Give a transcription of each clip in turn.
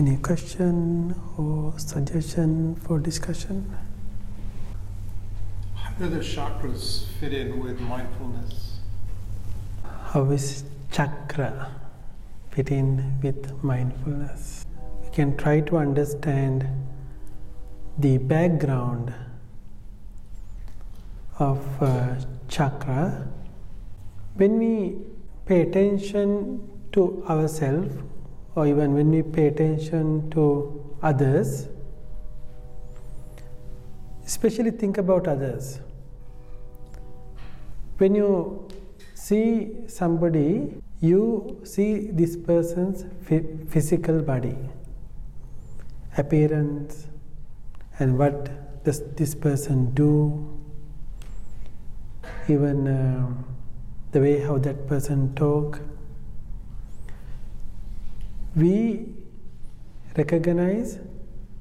Any question or suggestion for discussion? How do the chakras fit in with mindfulness? How is chakra fit in with mindfulness? We can try to understand the background of chakra. When we pay attention to ourselves, or even when we pay attention to others, especially think about others. When you see somebody, you see this person's physical body, appearance, and what does this person do, even the way how that person talk. We recognize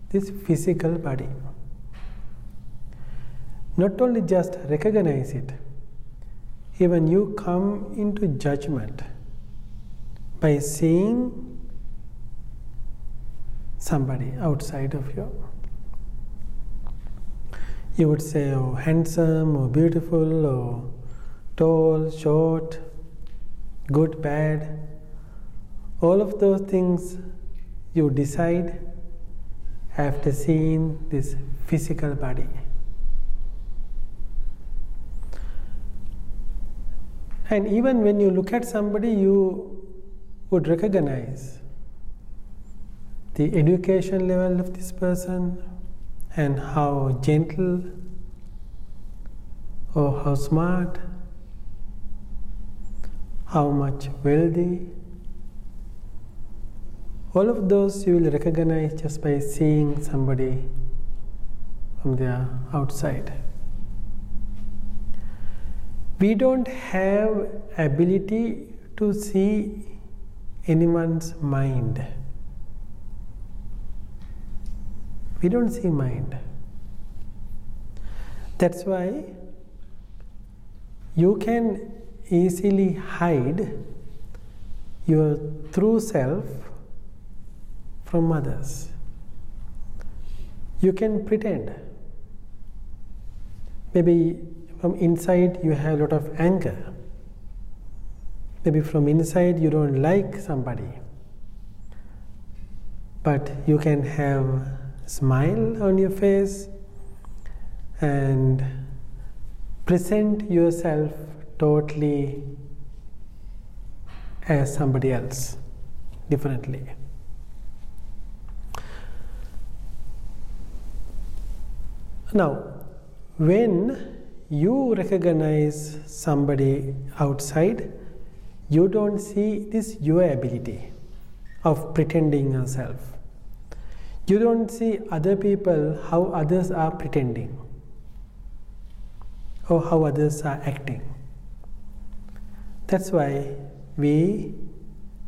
this physical body. Not only just recognize it, even you come into judgment by seeing somebody outside of you. You would say, oh, handsome, or beautiful, or tall, short, good, bad. All of those things you decide after seeing this physical body. And even when you look at somebody, you would recognize the education level of this person and how gentle or how smart, how much wealthy. All of those you will recognize just by seeing somebody from their outside. We don't have ability to see anyone's mind. We don't see mind. That's why you can easily hide your true self from others. You can pretend. Maybe from inside you have a lot of anger. Maybe from inside you don't like somebody. But you can have a smile on your face and present yourself totally as somebody else, differently. Now, when you recognize somebody outside, you don't see this your ability of pretending yourself. You don't see other people, how others are pretending or how others are acting. That's why we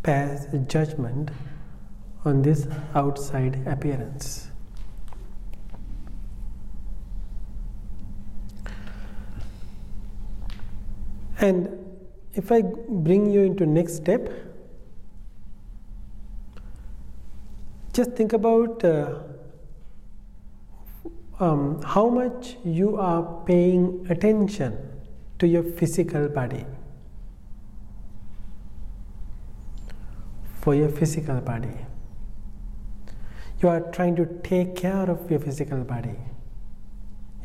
pass judgment on this outside appearance. And if I bring you into next step, just think about how much you are paying attention to your physical body. For your physical body. You are trying to take care of your physical body,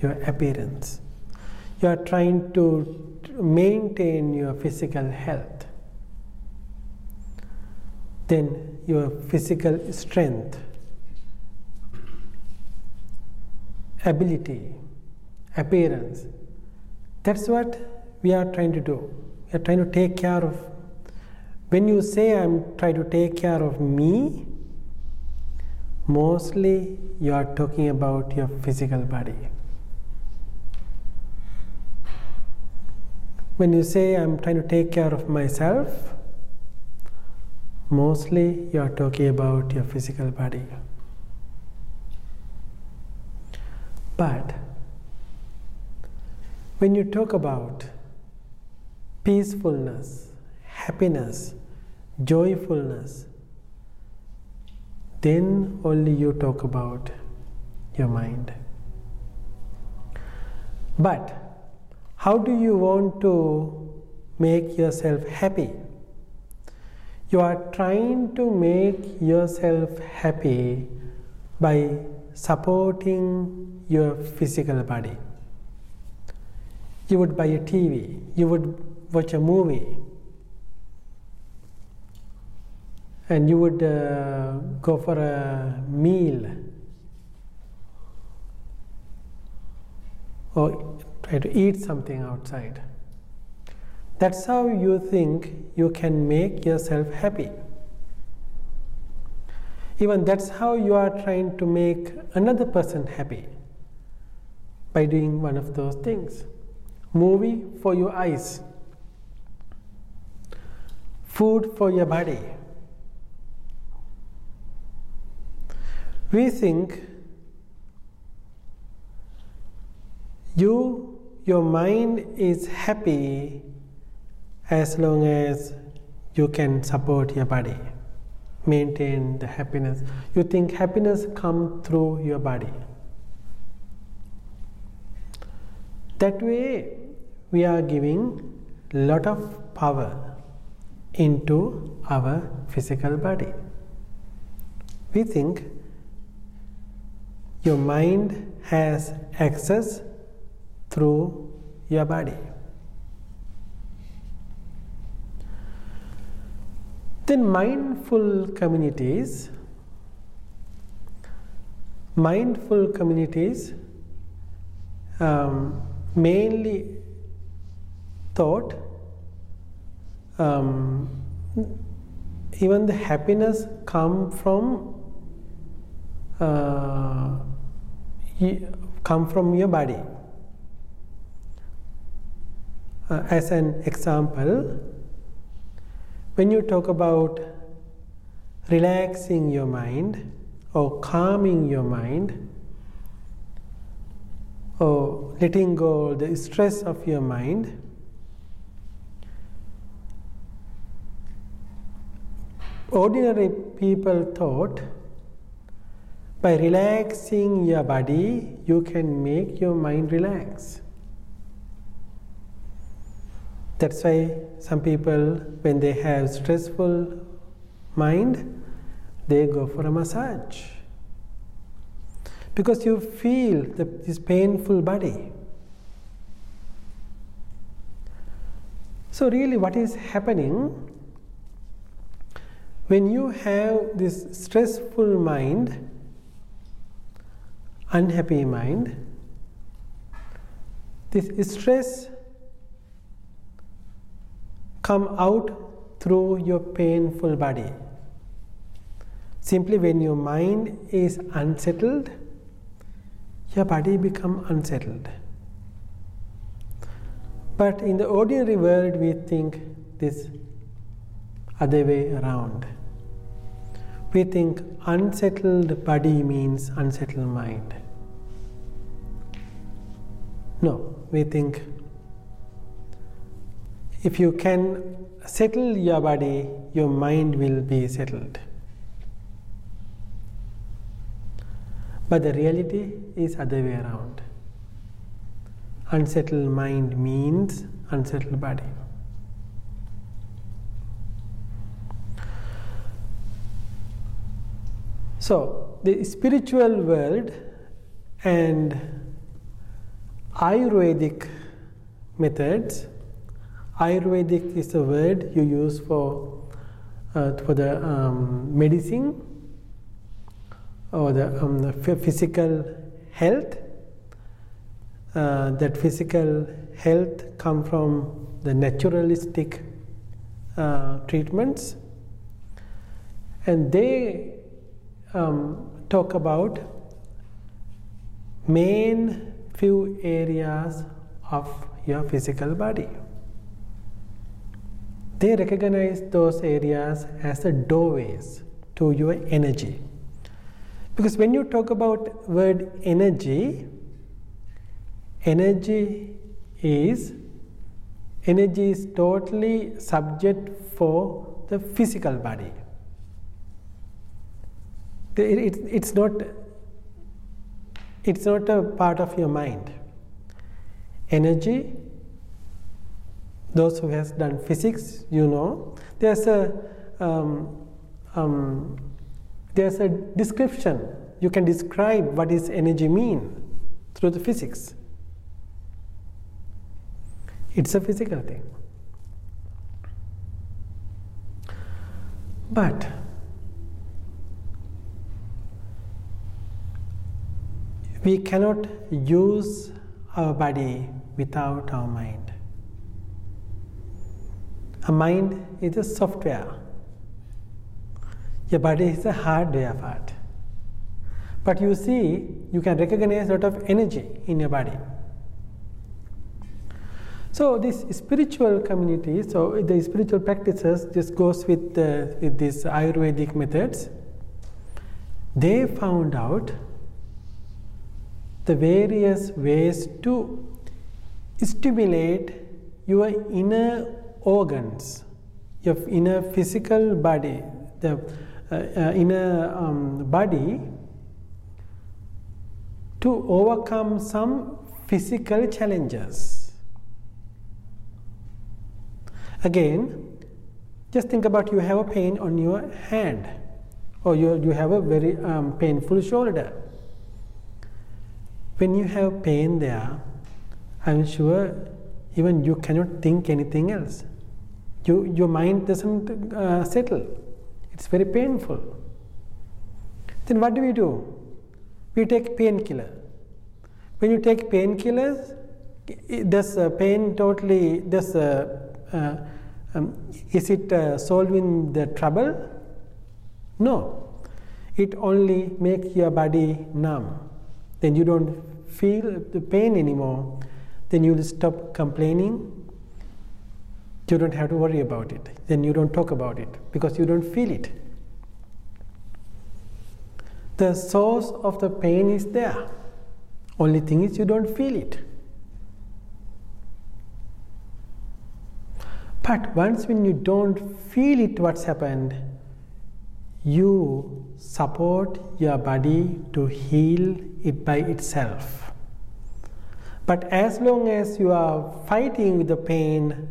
your appearance. You are trying to maintain your physical health, then your physical strength, ability, appearance. That's what we are trying to do. We are trying to take care of. When you say, I'm trying to take care of me, mostly you are talking about your physical body. When you say, I'm trying to take care of myself, mostly you are talking about your physical body. But when you talk about peacefulness, happiness, joyfulness, then only you talk about your mind. But how do you want to make yourself happy? You are trying to make yourself happy by supporting your physical body. You would buy a TV, you would watch a movie, and you would go for a meal, or try to eat something outside. That's how you think you can make yourself happy. Even that's how you are trying to make another person happy, by doing one of those things. Movie for your eyes, food for your body. We think your mind is happy as long as you can support your body, maintain the happiness. You think happiness comes through your body. That way, we are giving a lot of power into our physical body. We think your mind has access through your body. Then mindful communities mainly thought even the happiness come from your body. As an example, when you talk about relaxing your mind or calming your mind or letting go the stress of your mind, ordinary people thought by relaxing your body you can make your mind relax. That's why some people, when they have stressful mind, they go for a massage. Because you feel this painful body. So really what is happening, when you have this stressful mind, unhappy mind, this stress come out through your painful body. Simply when your mind is unsettled, your body becomes unsettled. But in the ordinary world, we think this other way around. We think unsettled body means unsettled mind. No, we think if you can settle your body, your mind will be settled. But the reality is other way around. Unsettled mind means unsettled body. So, the spiritual world and Ayurvedic methods. Ayurvedic is a word you use for the medicine or the physical health. That physical health comes from the naturalistic treatments, and they talk about main few areas of your physical body. They recognize those areas as the doorways to your energy. Because when you talk about word energy, energy is totally subject for the physical body. It's not a part of your mind. Energy, those who has done physics, you know, there's a description. You can describe what is energy mean through the physics. It's a physical thing. But we cannot use our body without our mind. A mind is a software. Your body is a hardware part. But you see, you can recognize a lot of energy in your body. So this spiritual community, so the spiritual practices, just goes with these Ayurvedic methods. They found out the various ways to stimulate your inner organs, your inner physical body, the inner body, to overcome some physical challenges. Again, just think about, you have a pain on your hand, or you have a very painful shoulder. When you have pain there, I'm sure even you cannot think anything else. Your mind doesn't settle. It's very painful. Then what do? We take painkiller. When you take painkillers, is it solving the trouble? No. It only makes your body numb. Then you don't feel the pain anymore. Then you will stop complaining. You don't have to worry about it. Then you don't talk about it because you don't feel it. The source of the pain is there. Only thing is you don't feel it. But once when you don't feel it, what's happened? You support your body to heal it by itself. But as long as you are fighting with the pain,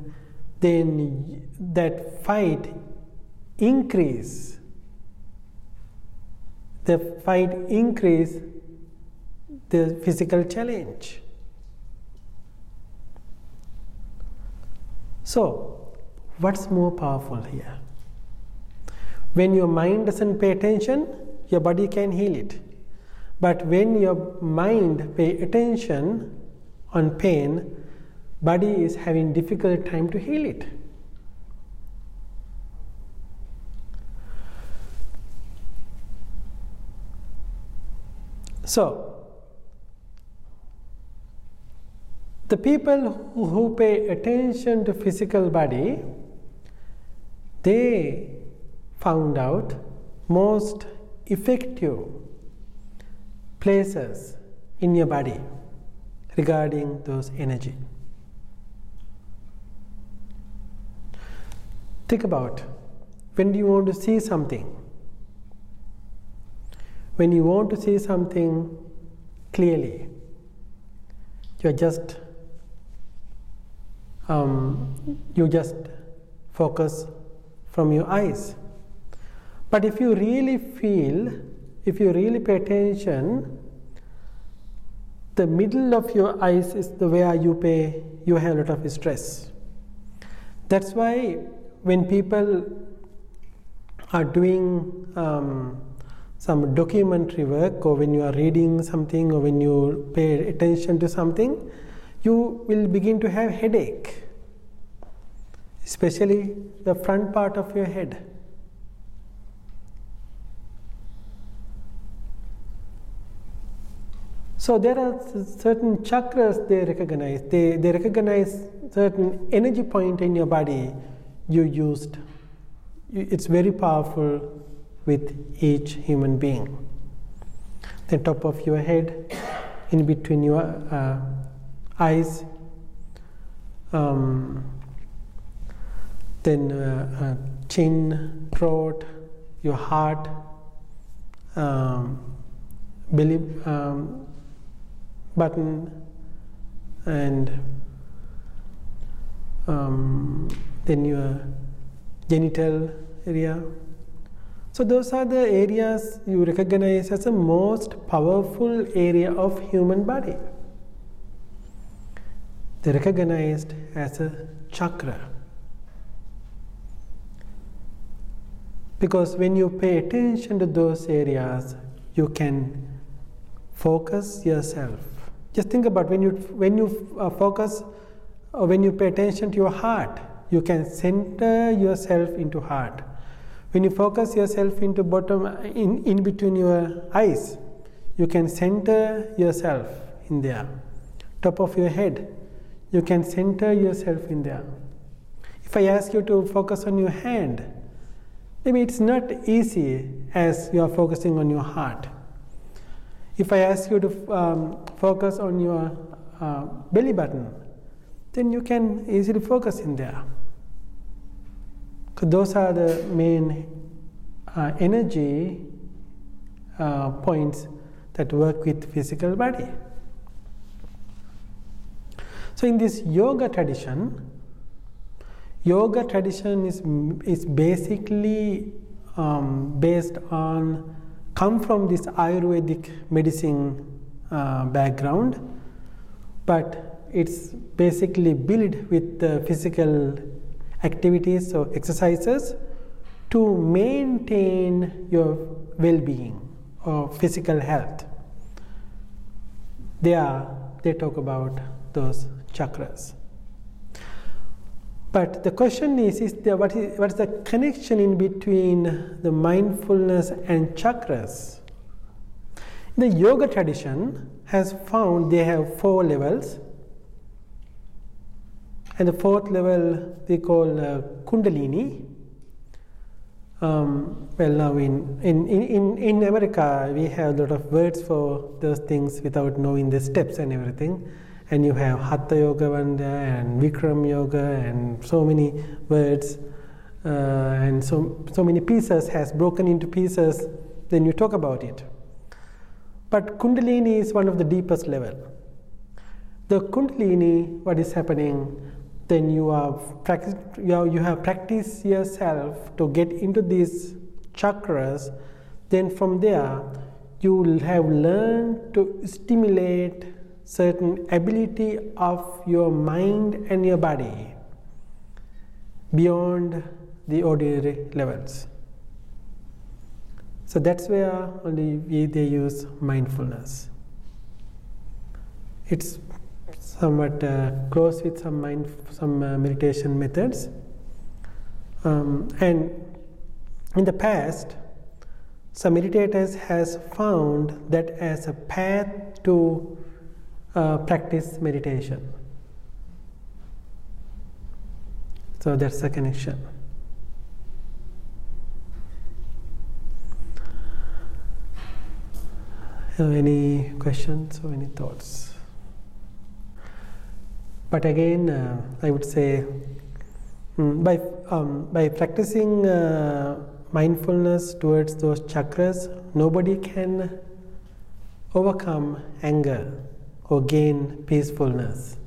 then that fight increases. The fight increases the physical challenge. So, what's more powerful here? When your mind doesn't pay attention, your body can heal it. But when your mind pay attention on pain, body is having difficult time to heal it. So, the people who pay attention to physical body, they found out most effective places in your body regarding those energy. Think about, when you want to see something. When you want to see something clearly, you just focus from your eyes. But if you really feel, if you really pay attention, the middle of your eyes is the where you have a lot of stress. That's why when people are doing some documentary work, or when you are reading something, or when you pay attention to something, you will begin to have headache, especially the front part of your head. So there are certain chakras they recognize. They recognize certain energy point in your body you used. It's very powerful with each human being. The top of your head, in between your eyes, then chin, throat, your heart, belly button, and then your genital area. So those are the areas you recognize as the most powerful area of human body. They're recognized as a chakra. Because when you pay attention to those areas, you can focus yourself. Just think about when you focus or when you pay attention to your heart, you can center yourself into heart. When you focus yourself into bottom, in between your eyes, you can center yourself in there. Top of your head, you can center yourself in there. If I ask you to focus on your hand, maybe it's not easy as you are focusing on your heart. If I ask you to focus on your belly button, then you can easily focus in there. So those are the main energy points that work with physical body. So in this yoga tradition is basically based on, come from this Ayurvedic medicine background, but it's basically built with the physical activities or exercises to maintain your well-being or physical health. They talk about those chakras. But the question is, what is the connection in between the mindfulness and chakras? The yoga tradition has found they have 4 levels. And the 4th level we call kundalini. Well, now in America we have a lot of words for those things without knowing the steps and everything. And you have hatha yoga, vanda, and vikram yoga, and so many words, and so many pieces has broken into pieces. Then you talk about it. But kundalini is one of the deepest level. The kundalini, what is happening? Then you have practiced yourself to get into these chakras. Then from there, you will have learned to stimulate certain ability of your mind and your body beyond the ordinary levels. So that's where only they use mindfulness. It's somewhat close with some meditation methods. And in the past, some meditators has found that as a path to practice meditation. So that's the connection. Any questions or any thoughts? But again, I would say by practicing mindfulness towards those chakras, nobody can overcome anger or gain peacefulness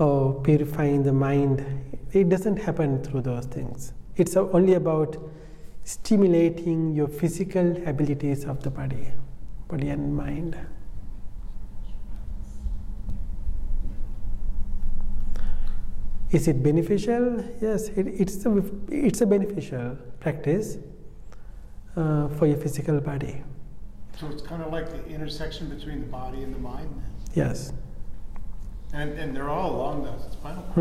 or purifying the mind. It doesn't happen through those things. It's only about stimulating your physical abilities of the body and mind. Is it beneficial? Yes, it's a beneficial practice for your physical body. So it's kind of like the intersection between the body and the mind? Yes. And they're all along the spinal cord.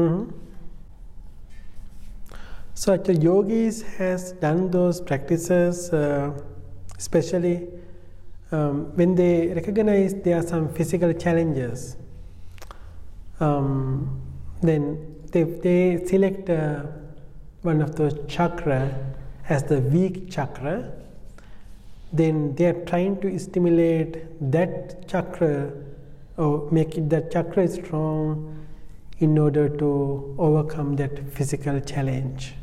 Mm-hmm. So the yogis has done those practices, especially when they recognize there are some physical challenges. Then they select one of those chakra as the weak chakra. Then they are trying to stimulate that chakra or make it that chakra strong in order to overcome that physical challenge.